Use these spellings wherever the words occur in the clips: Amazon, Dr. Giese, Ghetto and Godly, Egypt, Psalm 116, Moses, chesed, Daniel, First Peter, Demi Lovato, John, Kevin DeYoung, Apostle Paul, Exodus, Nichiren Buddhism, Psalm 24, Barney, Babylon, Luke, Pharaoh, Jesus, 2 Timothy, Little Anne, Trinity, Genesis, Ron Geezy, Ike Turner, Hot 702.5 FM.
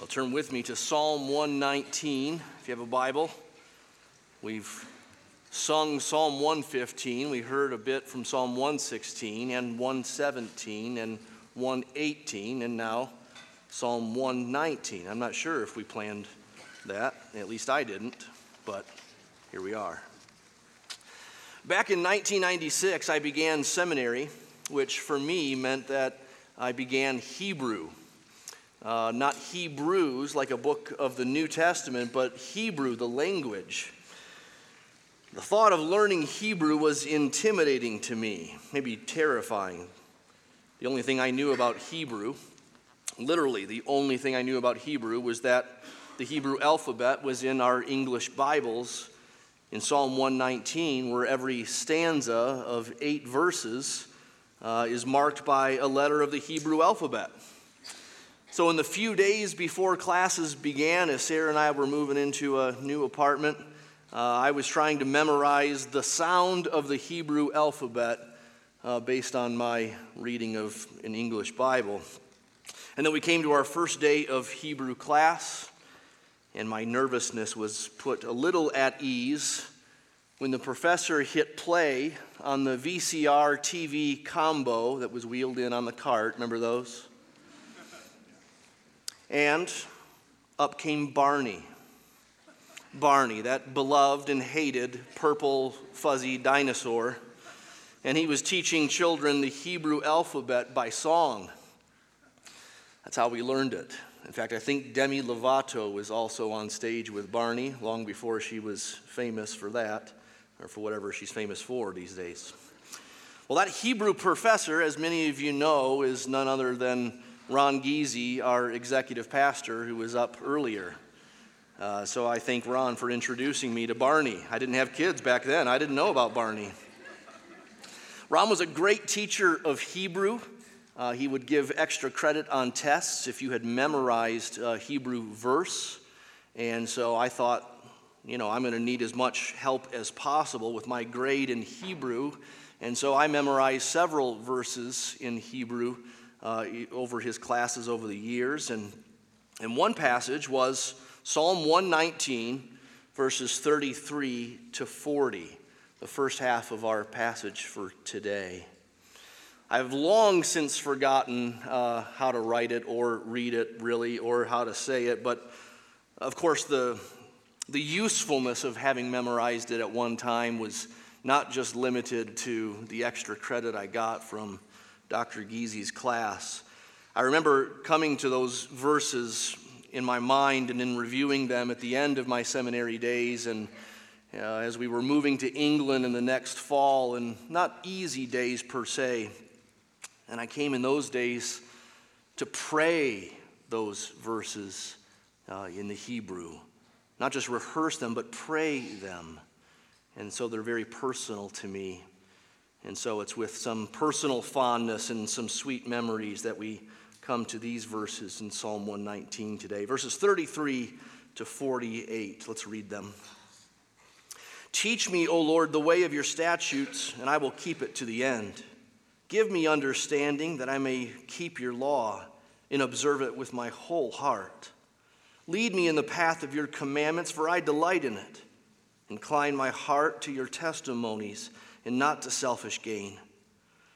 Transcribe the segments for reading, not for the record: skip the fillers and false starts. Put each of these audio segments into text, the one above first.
Well, turn with me to Psalm 119, if you have a Bible. We've sung Psalm 115. We heard a bit from Psalm 116 and 117 and 118, and now Psalm 119. I'm not sure if we planned that. At least I didn't, but here we are. Back in 1996, I began seminary, which for me meant that I began Hebrew. Not Hebrews, like a book of the New Testament, but Hebrew, the language. The thought of learning Hebrew was intimidating to me, maybe terrifying. The only thing I knew about Hebrew, literally the only thing I knew about Hebrew, was that the Hebrew alphabet was in our English Bibles in Psalm 119, where every stanza of 8 verses is marked by a letter of the Hebrew alphabet. So in the few days before classes began, as Sarah and I were moving into a new apartment, I was trying to memorize the sound of the Hebrew alphabet based on my reading of an English Bible. And then we came to our first day of Hebrew class, and my nervousness was put a little at ease when the professor hit play on the VCR TV combo that was wheeled in on the cart. Remember those? And up came Barney. Barney, that beloved and hated purple fuzzy dinosaur. And he was teaching children the Hebrew alphabet by song. That's how we learned it. In fact, I think Demi Lovato was also on stage with Barney long before she was famous for that, or for whatever she's famous for these days. Well, that Hebrew professor, as many of you know, is none other than Ron Geezy, our executive pastor, who was up earlier. So I thank Ron for introducing me to Barney. I didn't have kids back then. I didn't know about Barney. Ron was a great teacher of Hebrew. He would give extra credit on tests if you had memorized a Hebrew verse. And so I thought, you know, I'm going to need as much help as possible with my grade in Hebrew. And so I memorized several verses in Hebrew over his classes over the years. And one passage was Psalm 119, verses 33 to 40, the first half of our passage for today. I've long since forgotten how to write it or read it, really, or how to say it, but of course the usefulness of having memorized it at one time was not just limited to the extra credit I got from Dr. Giese's class. I remember coming to those verses in my mind and in reviewing them at the end of my seminary days, and as we were moving to England in the next fall, and not easy days per se. And I came in those days to pray those verses in the Hebrew, not just rehearse them, but pray them. And so they're very personal to me. And so it's with some personal fondness and some sweet memories that we come to these verses in Psalm 119 today. Verses 33 to 48. Let's read them. Teach me, O Lord, the way of your statutes, and I will keep it to the end. Give me understanding that I may keep your law and observe it with my whole heart. Lead me in the path of your commandments, for I delight in it. Incline my heart to your testimonies, and not to selfish gain.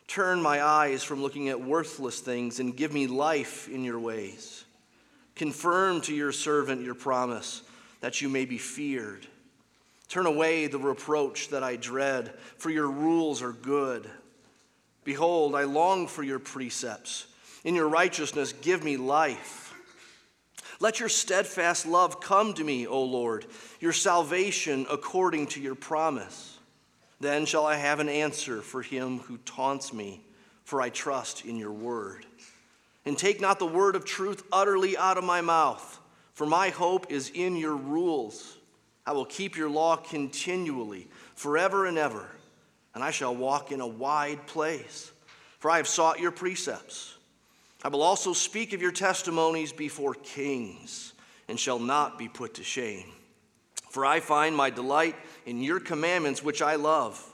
Turn my eyes from looking at worthless things and give me life in your ways. Confirm to your servant your promise that you may be feared. Turn away the reproach that I dread, for your rules are good. Behold, I long for your precepts. In your righteousness, give me life. Let your steadfast love come to me, O Lord, your salvation according to your promise. Then shall I have an answer for him who taunts me, for I trust in your word. And take not the word of truth utterly out of my mouth, for my hope is in your rules. I will keep your law continually, forever and ever, and I shall walk in a wide place, for I have sought your precepts. I will also speak of your testimonies before kings, and shall not be put to shame. For I find my delight in your commandments, which I love.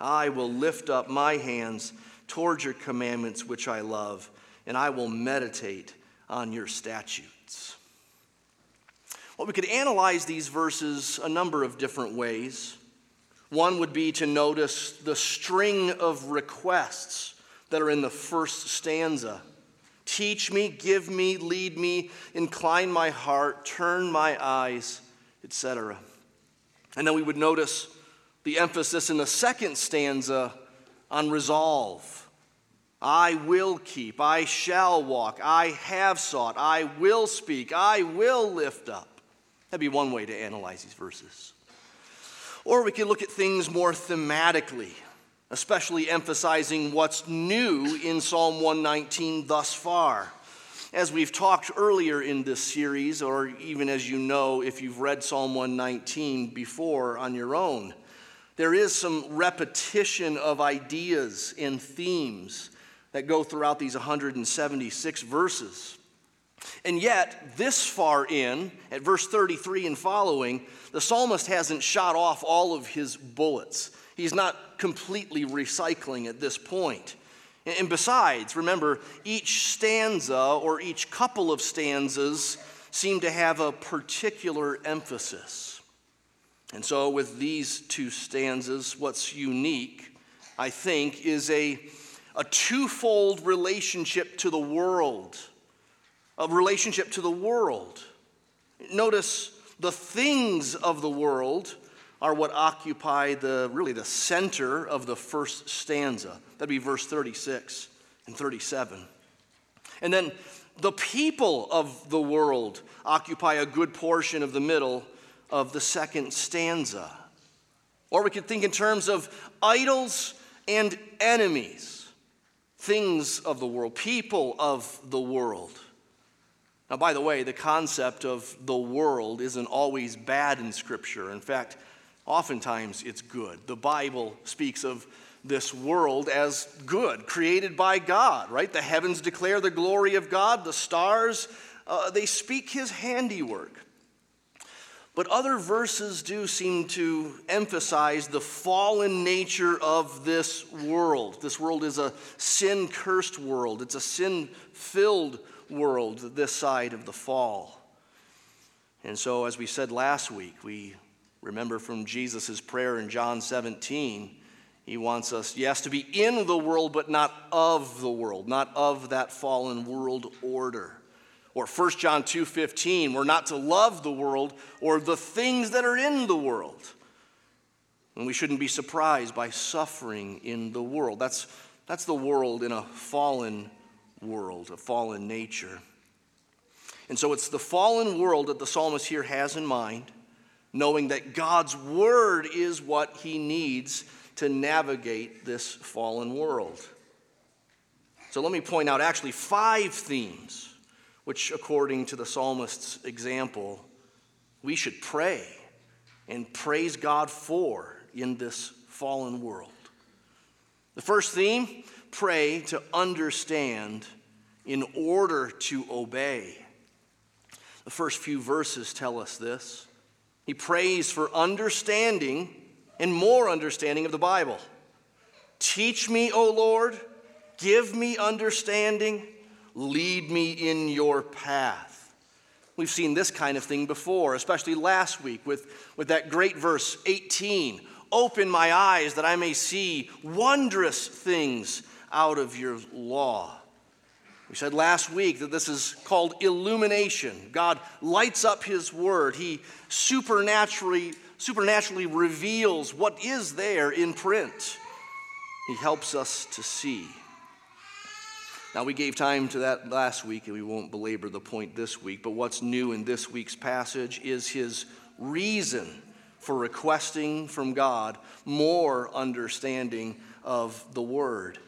I will lift up my hands toward your commandments, which I love, and I will meditate on your statutes. Well, we could analyze these verses a number of different ways. One would be to notice the string of requests that are in the first stanza. Teach me, give me, lead me, incline my heart, turn my eyes, etc. And then we would notice the emphasis in the second stanza on resolve. I will keep, I shall walk, I have sought, I will speak, I will lift up. That'd be one way to analyze these verses. Or we could look at things more thematically, especially emphasizing what's new in Psalm 119 thus far. As we've talked earlier in this series, or even as you know if you've read Psalm 119 before on your own, there is some repetition of ideas and themes that go throughout these 176 verses. And yet, this far in, at verse 33 and following, the psalmist hasn't shot off all of his bullets. He's not completely recycling at this point. And besides, remember, each stanza or each couple of stanzas seem to have a particular emphasis. And so with these two stanzas, what's unique, I think, is a twofold relationship to the world. A relationship to the world. Notice the things of the world are what occupy the center of the first stanza. That'd be verse 36 and 37. And then the people of the world occupy a good portion of the middle of the second stanza. Or we could think in terms of idols and enemies. Things of the world, people of the world. Now, by the way, the concept of the world isn't always bad in Scripture. In fact, oftentimes it's good. The Bible speaks of this world as good, created by God, right? The heavens declare the glory of God. The stars, they speak his handiwork. But other verses do seem to emphasize the fallen nature of this world. This world is a sin-cursed world. It's a sin-filled world this side of the fall. And so, as we said last week, we remember from Jesus' prayer in John 17, he wants us, yes, to be in the world, but not of the world, not of that fallen world order. Or 1 John 2:15, we're not to love the world or the things that are in the world. And we shouldn't be surprised by suffering in the world. That's the world in a fallen world, a fallen nature. And so it's the fallen world that the psalmist here has in mind, knowing that God's word is what he needs to navigate this fallen world. So let me point out actually 5 themes, which according to the psalmist's example, we should pray and praise God for in this fallen world. The first theme, pray to understand in order to obey. The first few verses tell us this. He prays for understanding and more understanding of the Bible. Teach me, O Lord, give me understanding, lead me in your path. We've seen this kind of thing before, especially last week with that great verse 18. Open my eyes that I may see wondrous things out of your law. We said last week that this is called illumination. God lights up his word. He supernaturally reveals what is there in print. He helps us to see. Now, we gave time to that last week, and we won't belabor the point this week, but what's new in this week's passage is his reason for requesting from God more understanding of the word.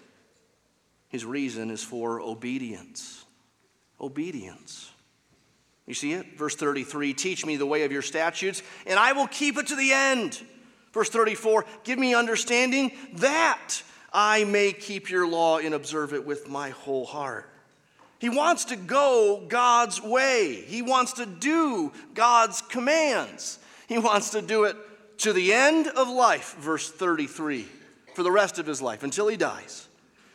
His reason is for obedience. Obedience. You see it? Verse 33, teach me the way of your statutes, and I will keep it to the end. Verse 34, give me understanding that I may keep your law and observe it with my whole heart. He wants to go God's way. He wants to do God's commands. He wants to do it to the end of life, verse 33, for the rest of his life, until he dies.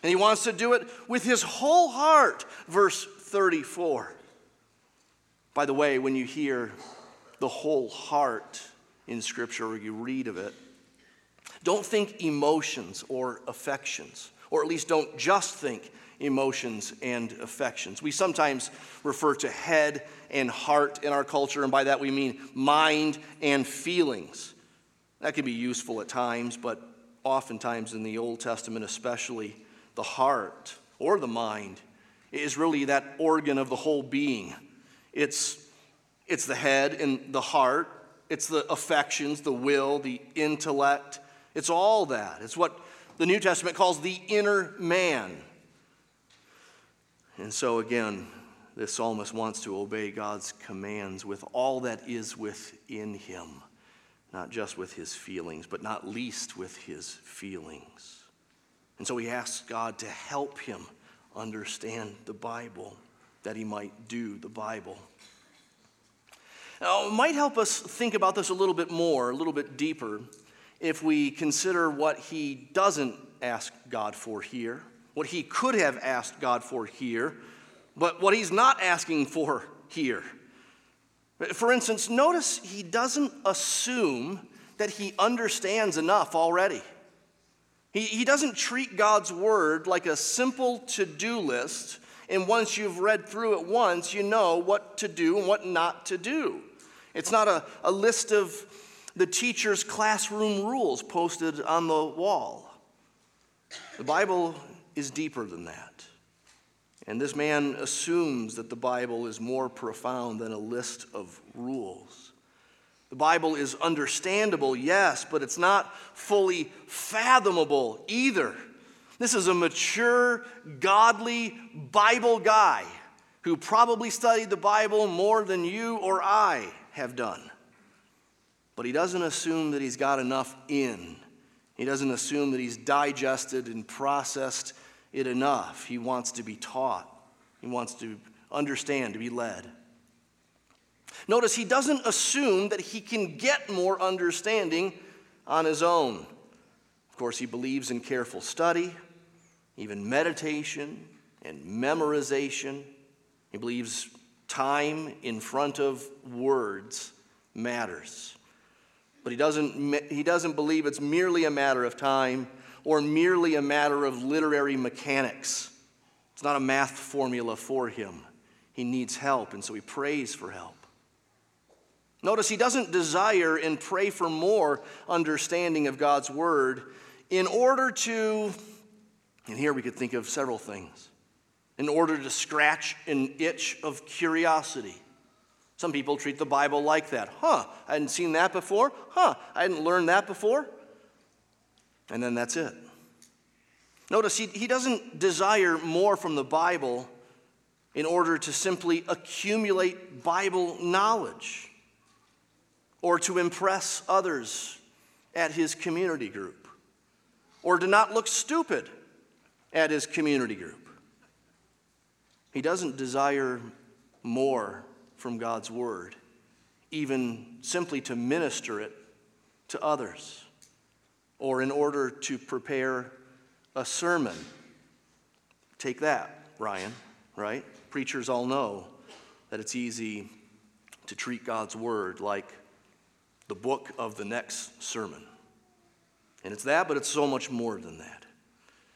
And he wants to do it with his whole heart, verse 34. By the way, when you hear the whole heart in Scripture, or you read of it. Don't think emotions or affections, or at least don't just think emotions and affections. We sometimes refer to head and heart in our culture, and by that we mean mind and feelings. That can be useful at times, but oftentimes in the Old Testament especially, the heart or the mind is really that organ of the whole being. It's the head and the heart. It's the affections, the will, the intellect. It's all that. It's what the New Testament calls the inner man. And so again, this psalmist wants to obey God's commands with all that is within him. Not just with his feelings, but not least with his feelings. And so he asks God to help him understand the Bible, that he might do the Bible. Now, it might help us think about this a little bit more, a little bit deeper, if we consider what he doesn't ask God for here, what he could have asked God for here, but what he's not asking for here. For instance, notice he doesn't assume that he understands enough already. He doesn't treat God's word like a simple to-do list, and once you've read through it once, you know what to do and what not to do. It's not a list of the teacher's classroom rules posted on the wall. The Bible is deeper than that. And this man assumes that the Bible is more profound than a list of rules. The Bible is understandable, yes, but it's not fully fathomable either. This is a mature, godly Bible guy who probably studied the Bible more than you or I have done. But he doesn't assume that he's got enough in. He doesn't assume that he's digested and processed it enough. He wants to be taught. He wants to understand, to be led. Notice he doesn't assume that he can get more understanding on his own. Of course, he believes in careful study, even meditation and memorization. He believes time in front of words matters. But he doesn't believe it's merely a matter of time, or merely a matter of literary mechanics. It's not a math formula for him. He needs help, and so he prays for help. Notice he doesn't desire and pray for more understanding of God's word in order to, and here we could think of several things, in order to scratch an itch of curiosity. Some people treat the Bible like that. I hadn't seen that before. I hadn't learned that before. And then that's it. Notice he doesn't desire more from the Bible in order to simply accumulate Bible knowledge or to impress others at his community group or to not look stupid at his community group. He doesn't desire more from God's word, even simply to minister it to others, or in order to prepare a sermon. Take that, Ryan, right? Preachers all know that it's easy to treat God's word like the book of the next sermon. And it's that, but it's so much more than that.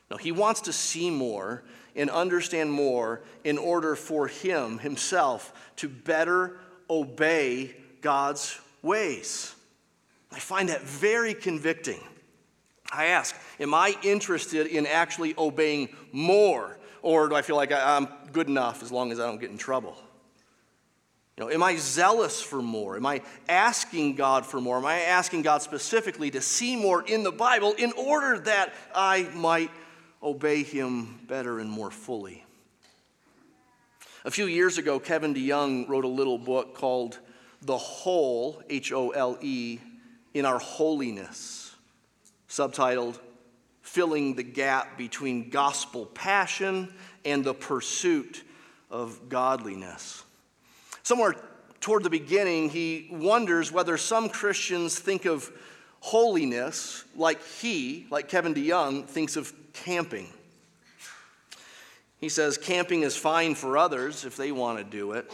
Now, he wants to see more and understand more in order for himself, to better obey God's ways. I find that very convicting. I ask, am I interested in actually obeying more? Or do I feel like I'm good enough as long as I don't get in trouble? You know, am I zealous for more? Am I asking God for more? Am I asking God specifically to see more in the Bible in order that I might obey him better and more fully? A few years ago, Kevin DeYoung wrote a little book called The Whole, H-O-L-E, in Our Holiness, subtitled, Filling the Gap Between Gospel Passion and the Pursuit of Godliness. Somewhere toward the beginning, he wonders whether some Christians think of holiness like Kevin DeYoung, thinks of camping. He says camping is fine for others if they want to do it.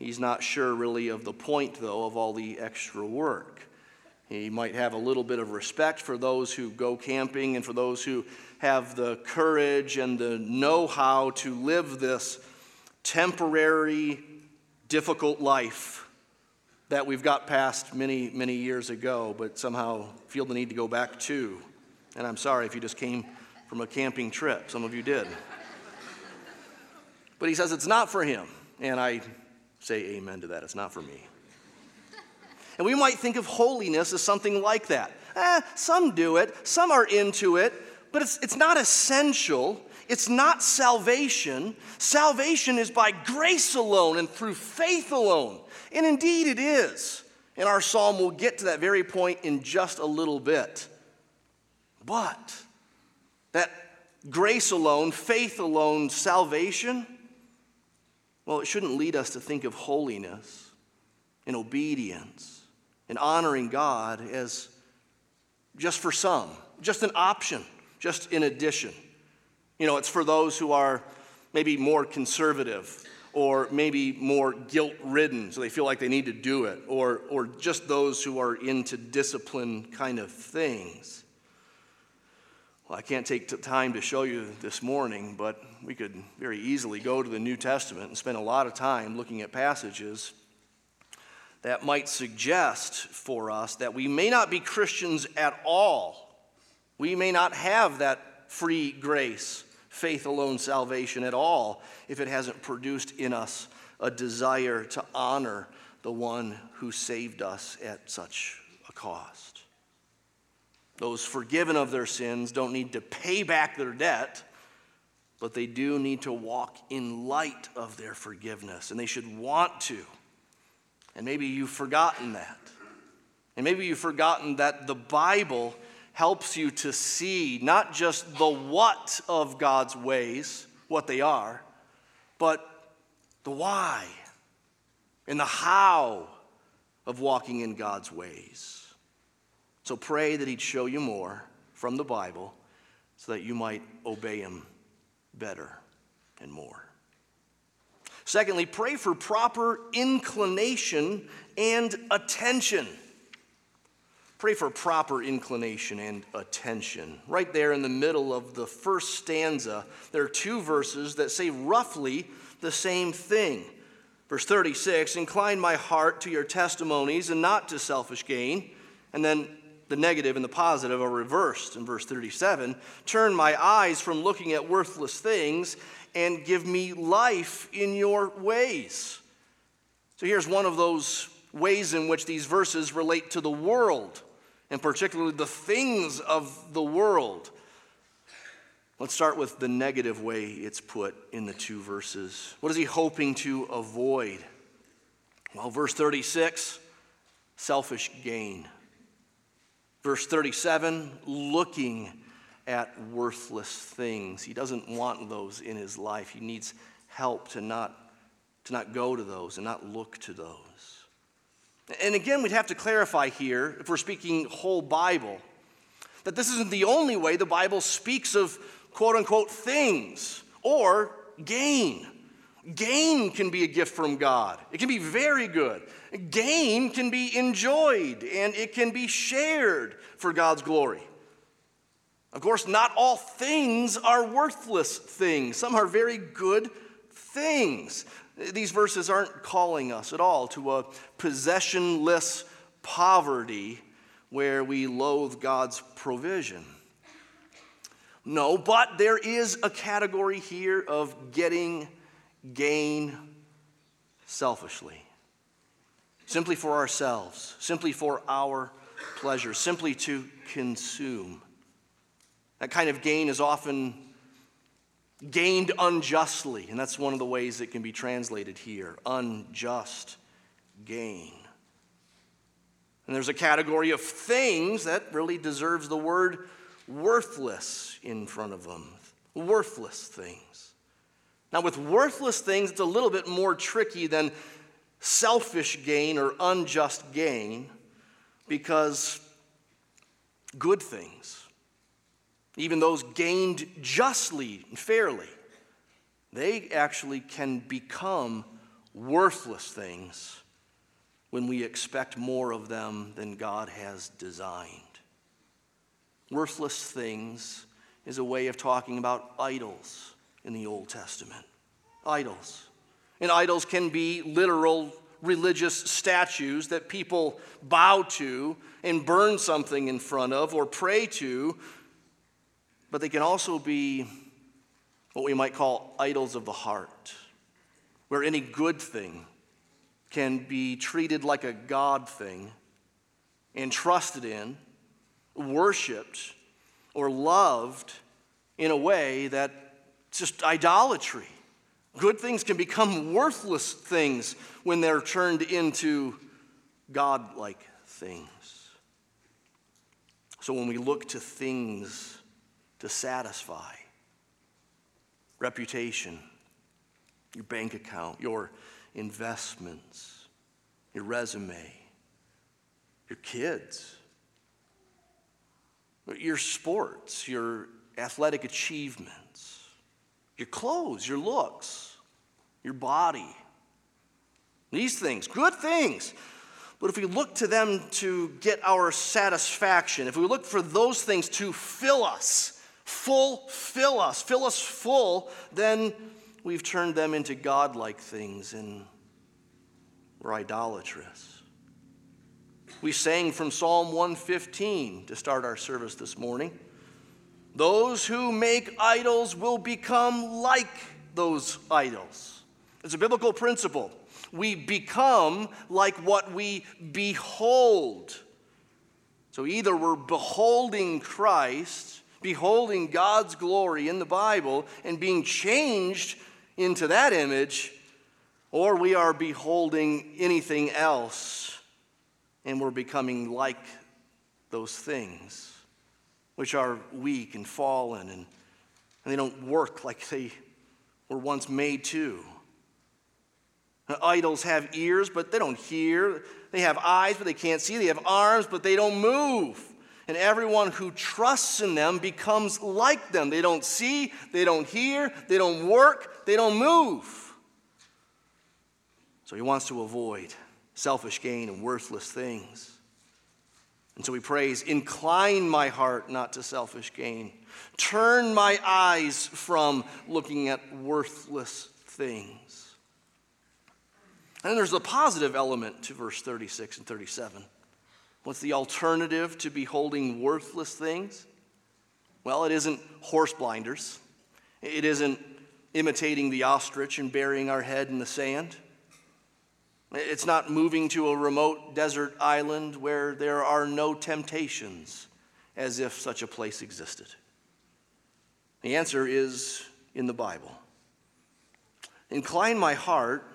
He's not sure really of the point, though, of all the extra work. He might have a little bit of respect for those who go camping and for those who have the courage and the know-how to live this temporary, difficult life that we've got past many, many years ago, but somehow feel the need to go back to. And I'm sorry if you just came from a camping trip. Some of you did. But he says it's not for him. And I say amen to that. It's not for me. And we might think of holiness as something like that. Some do it, some are into it, but it's not essential. It's not salvation. Salvation is by grace alone and through faith alone. And indeed it is. In our psalm, we'll get to that very point in just a little bit. But that grace alone, faith alone, salvation, well, it shouldn't lead us to think of holiness and obedience and honoring God as just for some, just an option, just in addition. You know, it's for those who are maybe more conservative or maybe more guilt-ridden, so they feel like they need to do it, or just those who are into discipline kind of things. Well, I can't take time to show you this morning, but we could very easily go to the New Testament and spend a lot of time looking at passages that might suggest for us that we may not be Christians at all. We may not have that free grace, faith alone salvation at all if it hasn't produced in us a desire to honor the one who saved us at such a cost. Those forgiven of their sins don't need to pay back their debt, but they do need to walk in light of their forgiveness, and they should want to. And maybe you've forgotten that. And maybe you've forgotten that the Bible helps you to see not just the what of God's ways, what they are, but the why and the how of walking in God's ways. So pray that he'd show you more from the Bible so that you might obey him better and more. Secondly, pray for proper inclination and attention. Pray for proper inclination and attention. Right there in the middle of the first stanza, there are two verses that say roughly the same thing. Verse 36, incline my heart to your testimonies and not to selfish gain. And then the negative and the positive are reversed in verse 37. Turn my eyes from looking at worthless things and give me life in your ways. So here's one of those ways in which these verses relate to the world, and particularly the things of the world. Let's start with the negative way it's put in the two verses. What is he hoping to avoid? Well, verse 36, selfish gain. Verse 37, looking at worthless things. He doesn't want those in his life. He needs help to not go to those and not look to those. And again, we'd have to clarify here, if we're speaking whole Bible, that this isn't the only way the Bible speaks of quote-unquote things or gain. Gain can be a gift from God. It can be very good. Gain can be enjoyed, and it can be shared for God's glory. Of course, not all things are worthless things. Some are very good things. These verses aren't calling us at all to a possessionless poverty where we loathe God's provision. No, but there is a category here of getting gain selfishly, simply for ourselves, simply for our pleasure, simply to consume. That kind of gain is often gained unjustly, and that's one of the ways it can be translated here, unjust gain. And there's a category of things that really deserves the word worthless in front of them, worthless things. Now, with worthless things, it's a little bit more tricky than selfish gain or unjust gain, because good things, even those gained justly and fairly, they actually can become worthless things when we expect more of them than God has designed. Worthless things is a way of talking about idols in the Old Testament. Idols. And idols can be literal religious statues that people bow to and burn something in front of or pray to, but they can also be what we might call idols of the heart, where any good thing can be treated like a God thing and trusted in, worshipped, or loved in a way that's just idolatry. Good things can become worthless things when they're turned into God-like things. So when we look to things to satisfy, reputation, your bank account, your investments, your resume, your kids, your sports, your athletic achievements, your clothes, your looks, your body. These things, good things. But if we look to them to get our satisfaction, if we look for those things to fill us full, then we've turned them into God-like things and we're idolatrous. We sang from Psalm 115 to start our service this morning. Those who make idols will become like those idols. It's a biblical principle. We become like what we behold. So either we're beholding Christ, beholding God's glory in the Bible and being changed into that image, or we are beholding anything else and we're becoming like those things, which are weak and fallen, and they don't work like they were once made to. Idols have ears, but they don't hear. They have eyes, but they can't see. They have arms, but they don't move. And everyone who trusts in them becomes like them. They don't see, they don't hear, they don't work, they don't move. So he wants to avoid selfish gain and worthless things. And so he prays, incline my heart not to selfish gain. Turn my eyes from looking at worthless things. And then there's the positive element to verse 36 and 37. What's the alternative to beholding worthless things? Well, it isn't horse blinders. It isn't imitating the ostrich and burying our head in the sand. It's not moving to a remote desert island where there are no temptations, as if such a place existed. The answer is in the Bible. Incline my heart,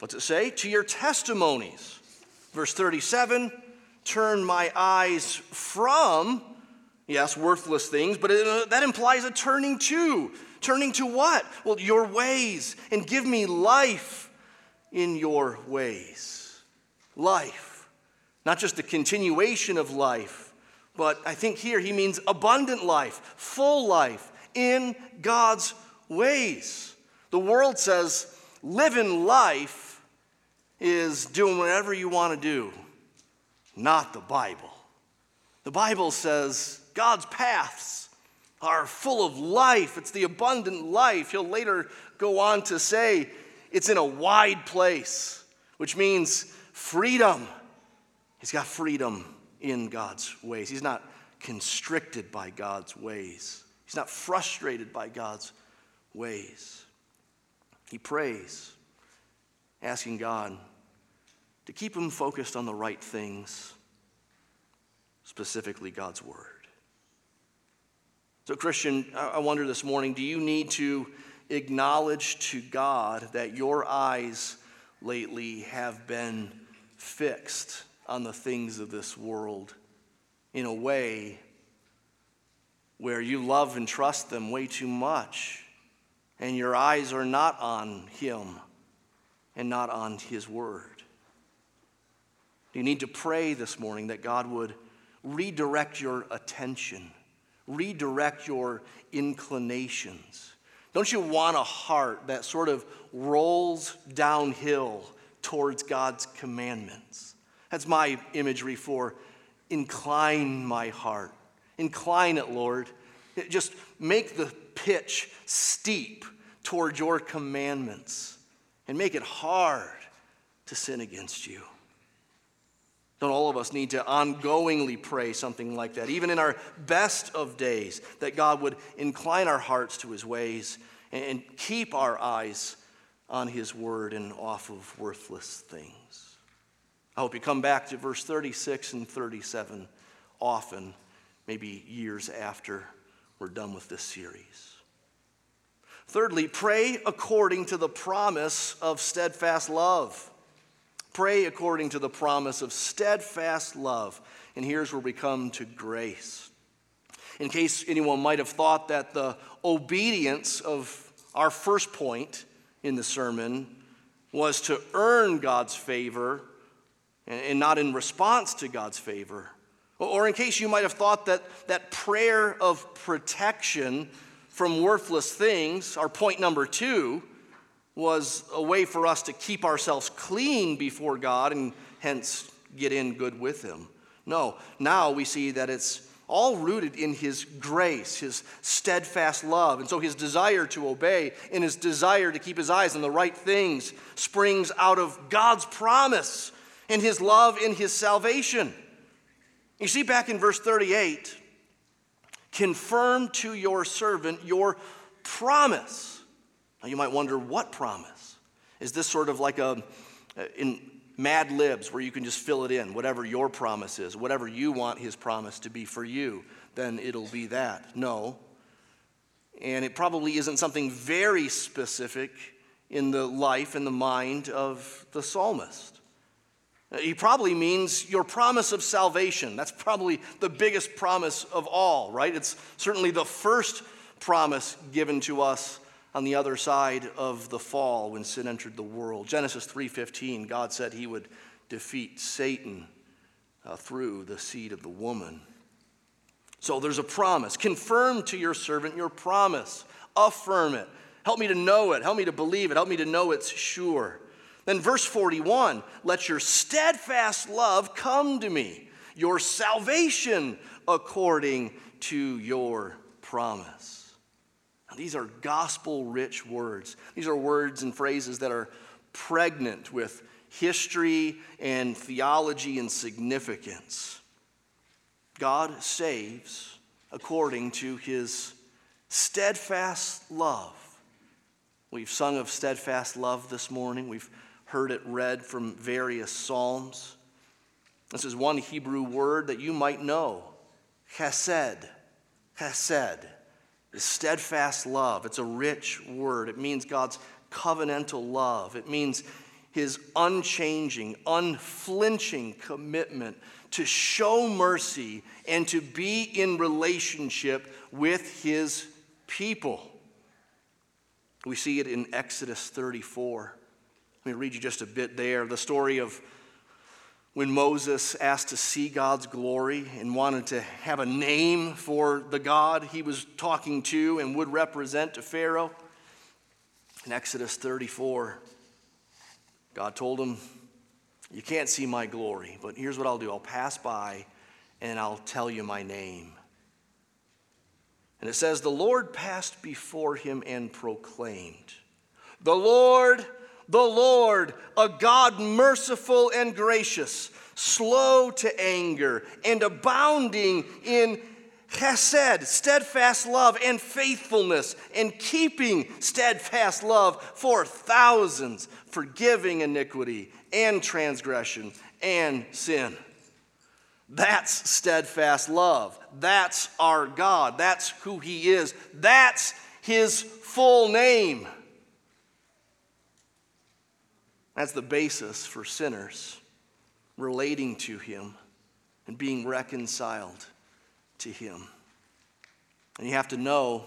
what's it say? To your testimonies. Verse 37, turn my eyes from, yes, worthless things, but that implies a turning to. Turning to what? Well, your ways, and give me life. In your ways. Life. Not just the continuation of life, but I think here he means abundant life, full life in God's ways. The world says living life is doing whatever you want to do. Not the Bible. The Bible says God's paths are full of life. It's the abundant life. He'll later go on to say, it's in a wide place, which means freedom. He's got freedom in God's ways. He's not constricted by God's ways. He's not frustrated by God's ways. He prays, asking God to keep him focused on the right things, specifically God's word. So, Christian, I wonder this morning, do you need to acknowledge to God that your eyes lately have been fixed on the things of this world in a way where you love and trust them way too much, and your eyes are not on Him and not on His Word? You need to pray this morning that God would redirect your attention, redirect your inclinations Don't you want a heart that sort of rolls downhill towards God's commandments? That's my imagery for incline my heart. Incline it, Lord. Just make the pitch steep toward your commandments and make it hard to sin against you. Don't all of us need to ongoingly pray something like that, even in our best of days, that God would incline our hearts to his ways and keep our eyes on his word and off of worthless things? I hope you come back to verse 36 and 37 often, maybe years after we're done with this series. Thirdly, pray according to the promise of steadfast love. Pray according to the promise of steadfast love. And here's where we come to grace. In case anyone might have thought that the obedience of our first point in the sermon was to earn God's favor and not in response to God's favor, or in case you might have thought that that prayer of protection from worthless things, our point number 2, was a way for us to keep ourselves clean before God and hence get in good with him. No, now we see that it's all rooted in his grace, his steadfast love. And so his desire to obey and his desire to keep his eyes on the right things springs out of God's promise and his love and his salvation. You see back in verse 38, confirm to your servant your promise. Now you might wonder, what promise? Is this sort of like in Mad Libs where you can just fill it in, whatever your promise is, whatever you want his promise to be for you, then it'll be that? No. And it probably isn't something very specific in the life and the mind of the psalmist. He probably means your promise of salvation. That's probably the biggest promise of all, right? It's certainly the first promise given to us on the other side of the fall when sin entered the world. Genesis 3:15, God said he would defeat Satan through the seed of the woman. So there's a promise. Confirm to your servant your promise. Affirm it. Help me to know it. Help me to believe it. Help me to know it's sure. Then verse 41, let your steadfast love come to me, your salvation according to your promise. These are gospel-rich words. These are words and phrases that are pregnant with history and theology and significance. God saves according to his steadfast love. We've sung of steadfast love this morning. We've heard it read from various psalms. This is one Hebrew word that you might know, chesed, chesed. Steadfast love. It's a rich word. It means God's covenantal love. It means his unchanging, unflinching commitment to show mercy and to be in relationship with his people. We see it in Exodus 34. Let me read you just a bit there. The story of when Moses asked to see God's glory and wanted to have a name for the God he was talking to and would represent to Pharaoh. In Exodus 34, God told him, you can't see my glory, but here's what I'll do. I'll pass by and I'll tell you my name. And it says, the Lord passed before him and proclaimed, the Lord, a God merciful and gracious, slow to anger, and abounding in chesed, steadfast love, and faithfulness, and keeping steadfast love for thousands, forgiving iniquity and transgression and sin. That's steadfast love. That's our God. That's who he is. That's his full name. That's the basis for sinners relating to him and being reconciled to him. And you have to know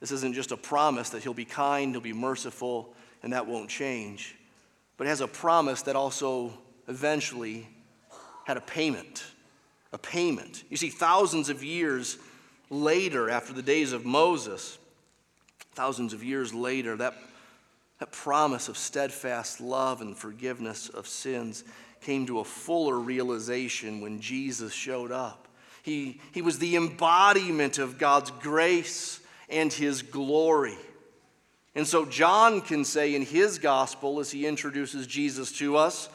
this isn't just a promise that he'll be kind, he'll be merciful, and that won't change. But it has a promise that also eventually had a payment. A payment. You see, thousands of years later, after the days of Moses, thousands of years later, that promise of steadfast love and forgiveness of sins came to a fuller realization when Jesus showed up. He was the embodiment of God's grace and his glory. And so John can say in his gospel, as he introduces Jesus to us,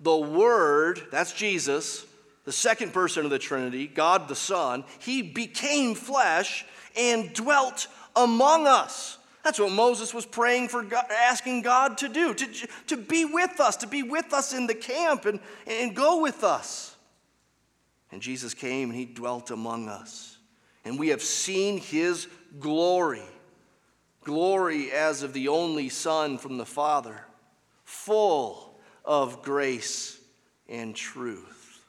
the Word, that's Jesus, the second person of the Trinity, God the Son, he became flesh and dwelt among us. That's what Moses was praying for, God, asking God to do, to be with us, in the camp and go with us. And Jesus came and he dwelt among us. And we have seen his glory as of the only Son from the Father, full of grace and truth.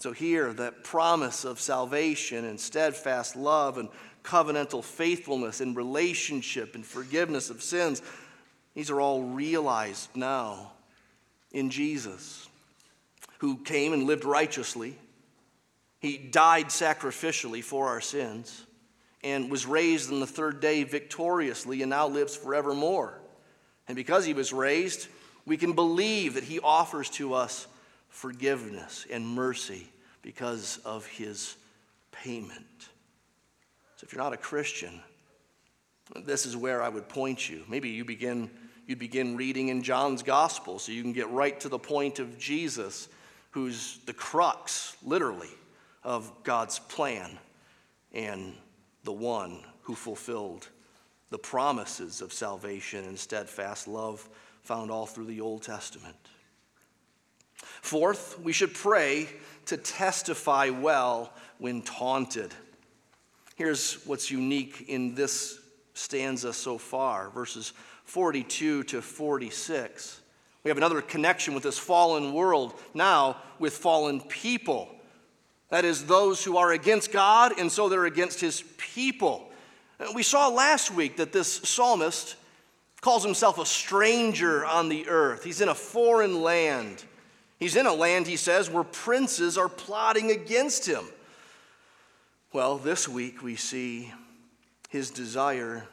So here, that promise of salvation and steadfast love and covenantal faithfulness and relationship and forgiveness of sins, these are all realized now in Jesus, who came and lived righteously. He died sacrificially for our sins and was raised on the third day victoriously and now lives forevermore. And because he was raised, we can believe that he offers to us forgiveness and mercy because of his payment. So if you're not a Christian, this is where I would point you. Maybe you begin reading in John's gospel so you can get right to the point of Jesus, who's the crux, literally, of God's plan and the one who fulfilled the promises of salvation and steadfast love found all through the Old Testament. Fourth, we should pray to testify well when taunted. Here's what's unique in this stanza so far, verses 42 to 46. We have another connection with this fallen world, now with fallen people. That is, those who are against God, and so they're against his people. We saw last week that this psalmist calls himself a stranger on the earth. He's in a foreign land. He's in a land, he says, where princes are plotting against him. Well, this week we see his desire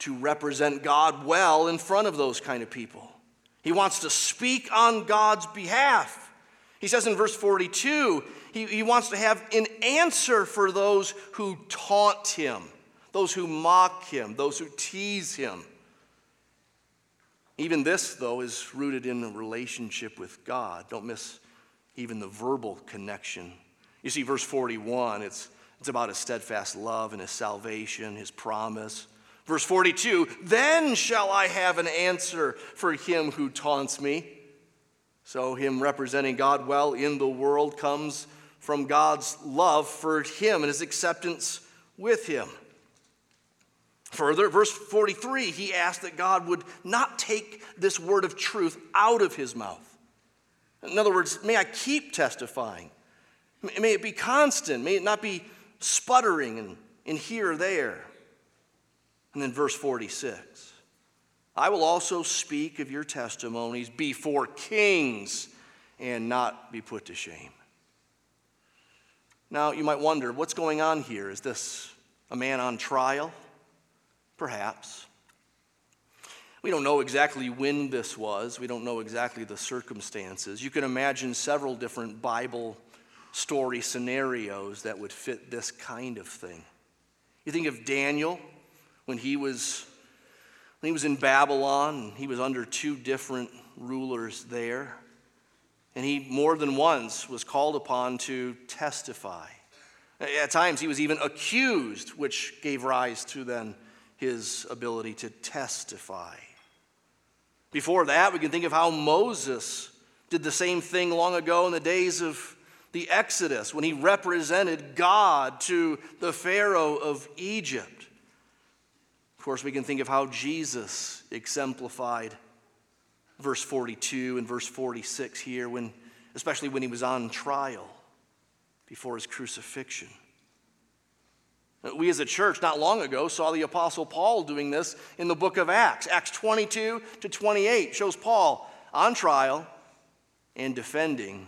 to represent God well in front of those kind of people. He wants to speak on God's behalf. He says in verse 42, he wants to have an answer for those who taunt him, those who mock him, those who tease him. Even this, though, is rooted in a relationship with God. Don't miss even the verbal connection. You see, verse 41, it's about his steadfast love and his salvation, his promise. Verse 42, then shall I have an answer for him who taunts me. So him representing God well in the world comes from God's love for him and his acceptance with him. Further, verse 43, he asked that God would not take this word of truth out of his mouth. In other words, may I keep testifying. May it be constant. May it not be sputtering and here or there. And then verse 46. I will also speak of your testimonies before kings and not be put to shame. Now, you might wonder, what's going on here? Is this a man on trial? Perhaps. We don't know exactly when this was. We don't know exactly the circumstances. You can imagine several different Bible story scenarios that would fit this kind of thing. You think of Daniel when he was in Babylon. He was under two different rulers there. And he more than once was called upon to testify. At times he was even accused, which gave rise to then his ability to testify. Before that, we can think of how Moses did the same thing long ago in the days of the Exodus, when he represented God to the Pharaoh of Egypt. Of course, we can think of how Jesus exemplified verse 42 and verse 46 here, especially when he was on trial before his crucifixion. We as a church not long ago saw the Apostle Paul doing this in the book of Acts. Acts 22 to 28 shows Paul on trial and defending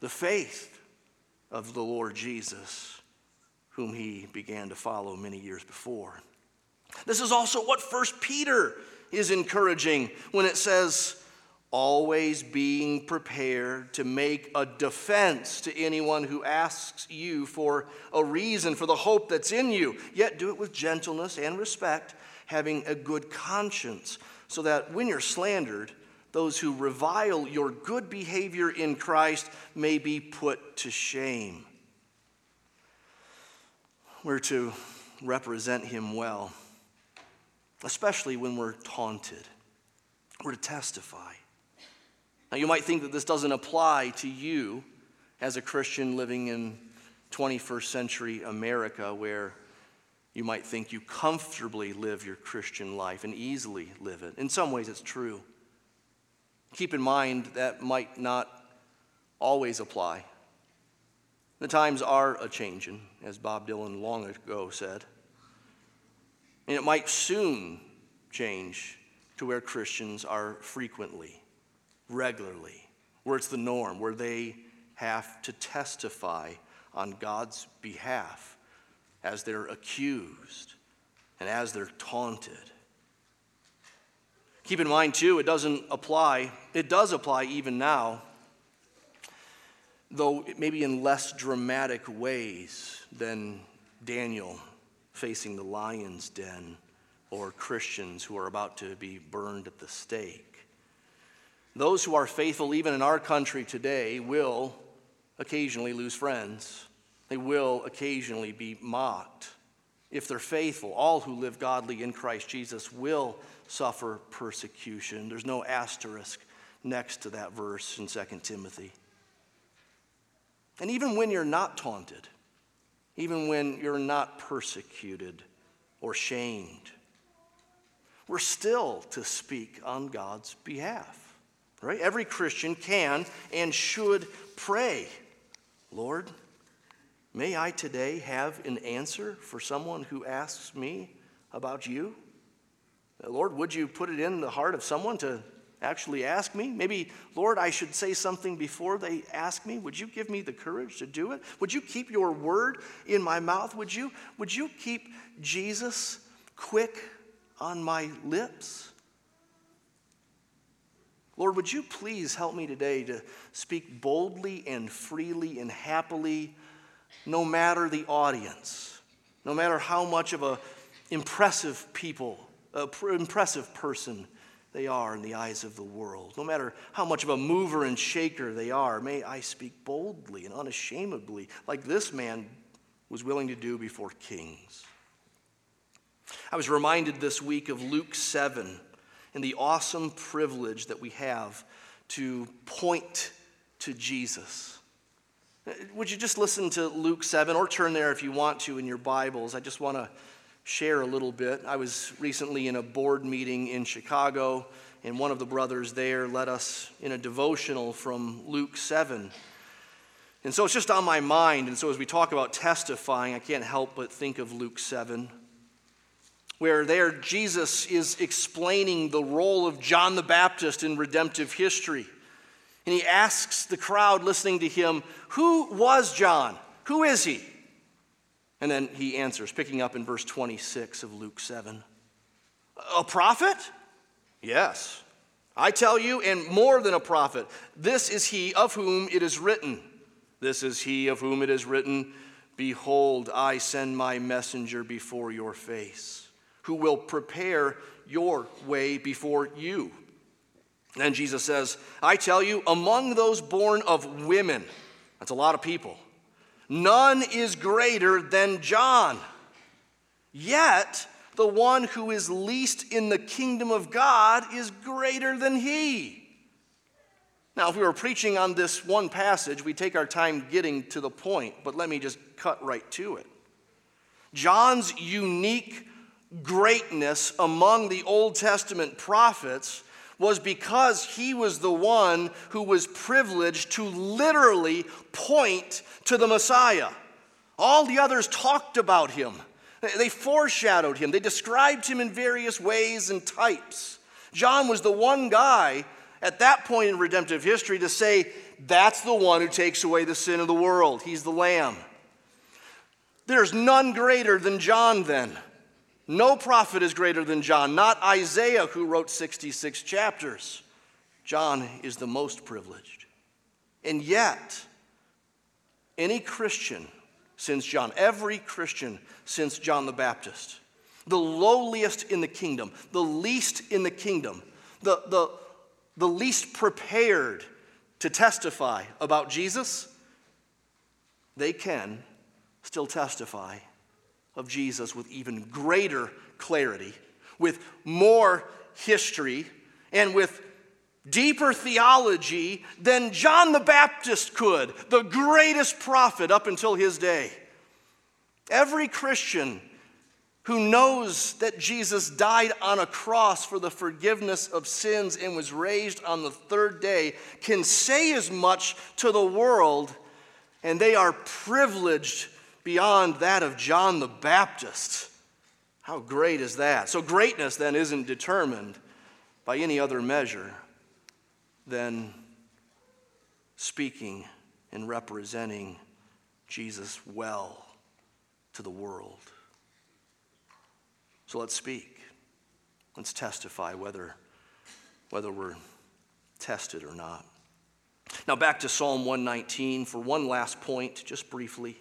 the faith of the Lord Jesus, whom he began to follow many years before. This is also what First Peter is encouraging when it says, always being prepared to make a defense to anyone who asks you for a reason for the hope that's in you. Yet do it with gentleness and respect, having a good conscience, so that when you're slandered, those who revile your good behavior in Christ may be put to shame. We're to represent him well, especially when we're taunted. We're to testify. Now, you might think that this doesn't apply to you as a Christian living in 21st century America, where you might think you comfortably live your Christian life and easily live it. In some ways, it's true. Keep in mind that might not always apply. The times are a-changin', as Bob Dylan long ago said. And it might soon change to where Christians are frequently, regularly, where it's the norm, where they have to testify on God's behalf as they're accused and as they're taunted. Keep in mind, too, it does apply even now, though maybe in less dramatic ways than Daniel facing the lion's den or Christians who are about to be burned at the stake. Those who are faithful, even in our country today, will occasionally lose friends. They will occasionally be mocked. If they're faithful, all who live godly in Christ Jesus will suffer persecution. There's no asterisk next to that verse in 2 Timothy. And even when you're not taunted, even when you're not persecuted or shamed, we're still to speak on God's behalf. Right? Every Christian can and should pray, Lord, may I today have an answer for someone who asks me about you? Lord, would you put it in the heart of someone to actually ask me? Maybe, Lord, I should say something before they ask me. Would you give me the courage to do it? Would you keep your word in my mouth? Would you keep Jesus quick on my lips? Lord, would you please help me today to speak boldly and freely and happily, no matter the audience, no matter how much of an impressive person they are in the eyes of the world, no matter how much of a mover and shaker they are, may I speak boldly and unashamedly like this man was willing to do before kings. I was reminded this week of Luke 7, and the awesome privilege that we have to point to Jesus. Would you just listen to Luke 7, or turn there if you want to in your Bibles? I just want to share a little bit. I was recently in a board meeting in Chicago, and one of the brothers there led us in a devotional from Luke 7. And so it's just on my mind, and so as we talk about testifying, I can't help but think of Luke 7. Where there Jesus is explaining the role of John the Baptist in redemptive history. And he asks the crowd listening to him, who was John? Who is he? And then he answers, picking up in verse 26 of Luke 7. A prophet? Yes, I tell you, and more than a prophet. This is he of whom it is written. This is he of whom it is written, behold, I send my messenger before your face, who will prepare your way before you. And then Jesus says, I tell you, among those born of women, that's a lot of people, none is greater than John. Yet the one who is least in the kingdom of God is greater than he. Now, if we were preaching on this one passage, we'd take our time getting to the point, but let me just cut right to it. John's unique greatness among the Old Testament prophets was because he was the one who was privileged to literally point to the Messiah. All the others talked about him. They foreshadowed him. They described him in various ways and types. John was the one guy at that point in redemptive history to say, that's the one who takes away the sin of the world. He's the Lamb. There's none greater than John then. No prophet is greater than John, not Isaiah, who wrote 66 chapters. John is the most privileged. And yet, any Christian since John, every Christian since John the Baptist, the lowliest in the kingdom, the least in the kingdom, the least prepared to testify about Jesus, they can still testify of Jesus with even greater clarity, with more history, and with deeper theology than John the Baptist could, the greatest prophet up until his day. Every Christian who knows that Jesus died on a cross for the forgiveness of sins and was raised on the third day can say as much to the world, and they are privileged beyond that of John the Baptist. How great is that? So greatness then isn't determined by any other measure than speaking and representing Jesus well to the world. So let's speak. Let's testify whether we're tested or not. Now back to Psalm 119 for one last point, just briefly.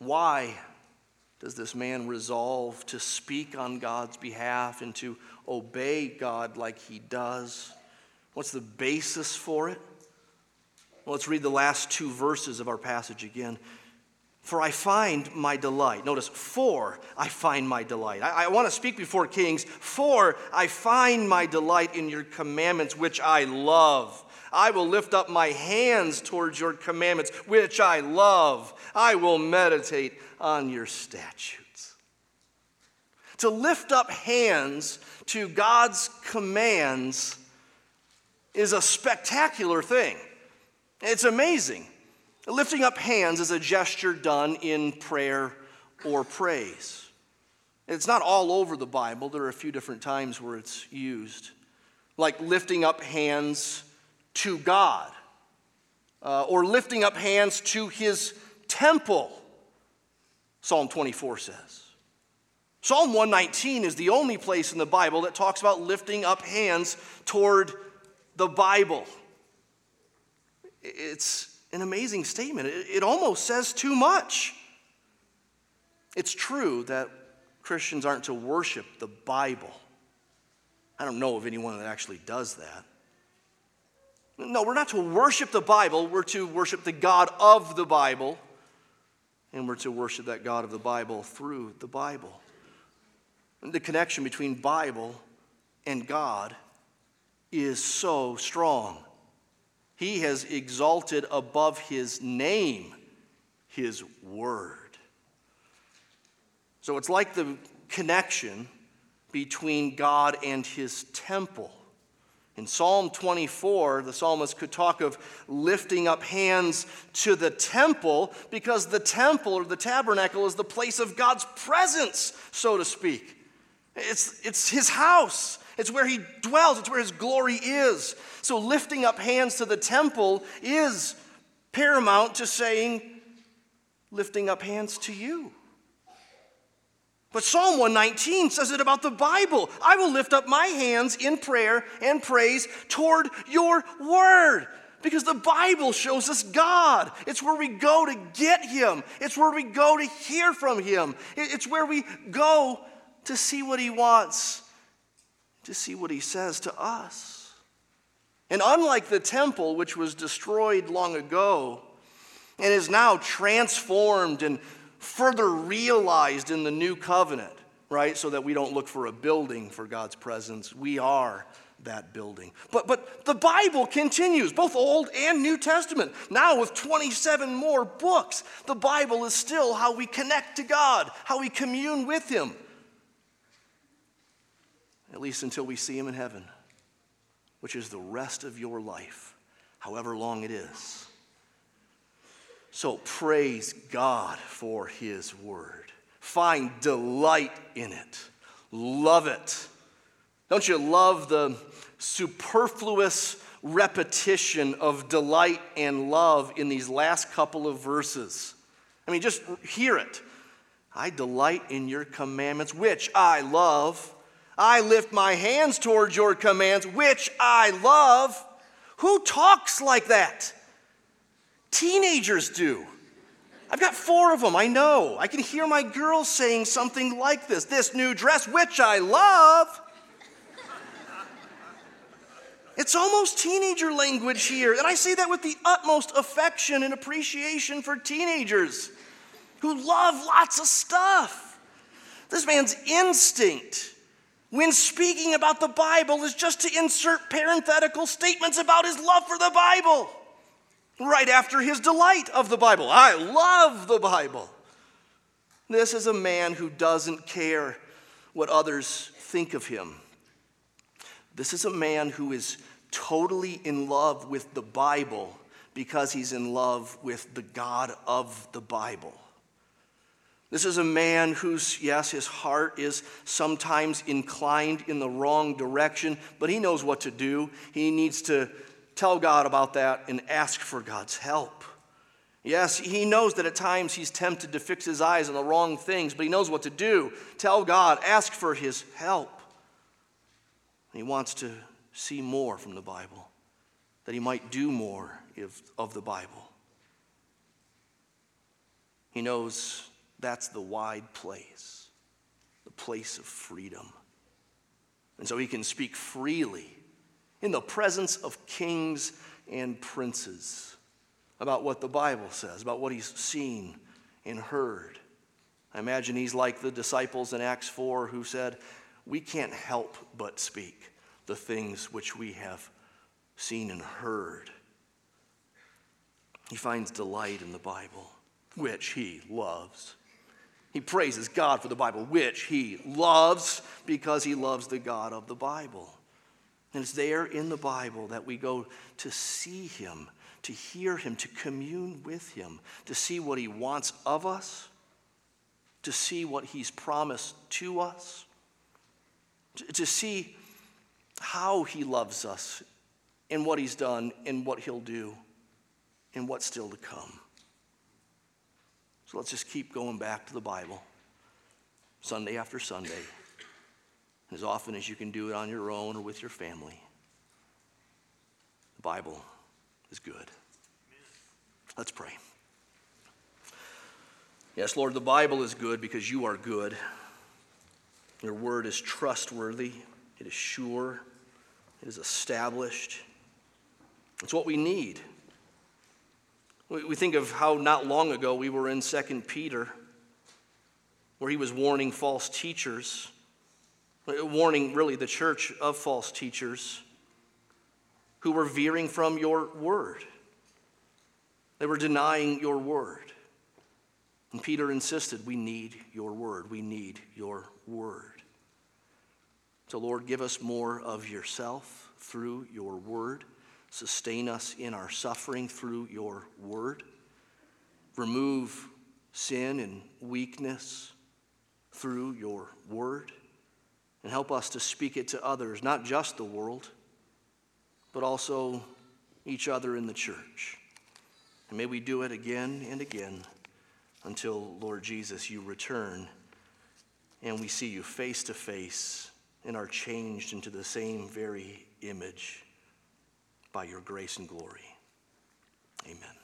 Why does this man resolve to speak on God's behalf and to obey God like he does? What's the basis for it? Well, let's read the last two verses of our passage again. For I find my delight. Notice, for I find my delight. I want to speak before kings. For I find my delight in your commandments, which I love. I will lift up my hands towards your commandments, which I love. I will meditate on your statutes. To lift up hands to God's commands is a spectacular thing. It's amazing. Lifting up hands is a gesture done in prayer or praise. It's not all over the Bible. There are a few different times where it's used, like lifting up hands to God, or lifting up hands to his temple, Psalm 24 says. Psalm 119 is the only place in the Bible that talks about lifting up hands toward the Bible. It's an amazing statement. It almost says too much. It's true that Christians aren't to worship the Bible. I don't know of anyone that actually does that. No, we're not to worship the Bible. We're to worship the God of the Bible. And we're to worship that God of the Bible through the Bible. And the connection between Bible and God is so strong. He has exalted above his name his word. So it's like the connection between God and his temple. In Psalm 24, the psalmist could talk of lifting up hands to the temple because the temple or the tabernacle is the place of God's presence, so to speak. It's his house. It's where he dwells. It's where his glory is. So lifting up hands to the temple is paramount to saying, lifting up hands to you. But Psalm 119 says it about the Bible. I will lift up my hands in prayer and praise toward your word. Because the Bible shows us God. It's where we go to get him. It's where we go to hear from him. It's where we go to see what he wants, to see what he says to us. And unlike the temple, which was destroyed long ago and is now transformed and further realized in the new covenant, right? So that we don't look for a building for God's presence. We are that building. But the Bible continues, both Old and New Testament. Now with 27 more books, the Bible is still how we connect to God, how we commune with him. At least until we see him in heaven, which is the rest of your life, however long it is. So praise God for his word. Find delight in it. Love it. Don't you love the superfluous repetition of delight and love in these last couple of verses? I mean, just hear it. I delight in your commandments, which I love. I lift my hands towards your commands, which I love. Who talks like that? Teenagers do. I've got 4 of them, I know. I can hear my girls saying something like this. This new dress, which I love. It's almost teenager language here. And I say that with the utmost affection and appreciation for teenagers who love lots of stuff. This man's instinct when speaking about the Bible is just to insert parenthetical statements about his love for the Bible right after his delight of the Bible. I love the Bible. This is a man who doesn't care what others think of him. This is a man who is totally in love with the Bible because he's in love with the God of the Bible. This is a man whose, yes, his heart is sometimes inclined in the wrong direction, but he knows what to do. He needs to tell God about that and ask for God's help. Yes, he knows that at times he's tempted to fix his eyes on the wrong things, but he knows what to do. Tell God, ask for his help. And he wants to see more from the Bible, that he might do more of the Bible. He knows that's the wide place, the place of freedom. And so he can speak freely in the presence of kings and princes about what the Bible says, about what he's seen and heard. I imagine he's like the disciples in Acts 4 who said, "We can't help but speak the things which we have seen and heard." He finds delight in the Bible, which he loves. He praises God for the Bible, which he loves, because he loves the God of the Bible. And it's there in the Bible that we go to see him, to hear him, to commune with him, to see what he wants of us, to see what he's promised to us, to see how he loves us and what he's done and what he'll do and what's still to come. So let's just keep going back to the Bible Sunday after Sunday, as often as you can do it on your own or with your family. The Bible is good. Let's pray. Yes, Lord, the Bible is good because you are good. Your word is trustworthy, it is sure, it is established. It's what we need. We think of how not long ago we were in 2 Peter, where he was warning false teachers, warning really the church of false teachers who were veering from your word. They were denying your word. And Peter insisted, we need your word, we need your word. So, Lord, give us more of yourself through your word. Sustain us in our suffering through your word. Remove sin and weakness through your word. And help us to speak it to others, not just the world, but also each other in the church. And may we do it again and again until, Lord Jesus, you return and we see you face to face and are changed into the same very image by your grace and glory. Amen.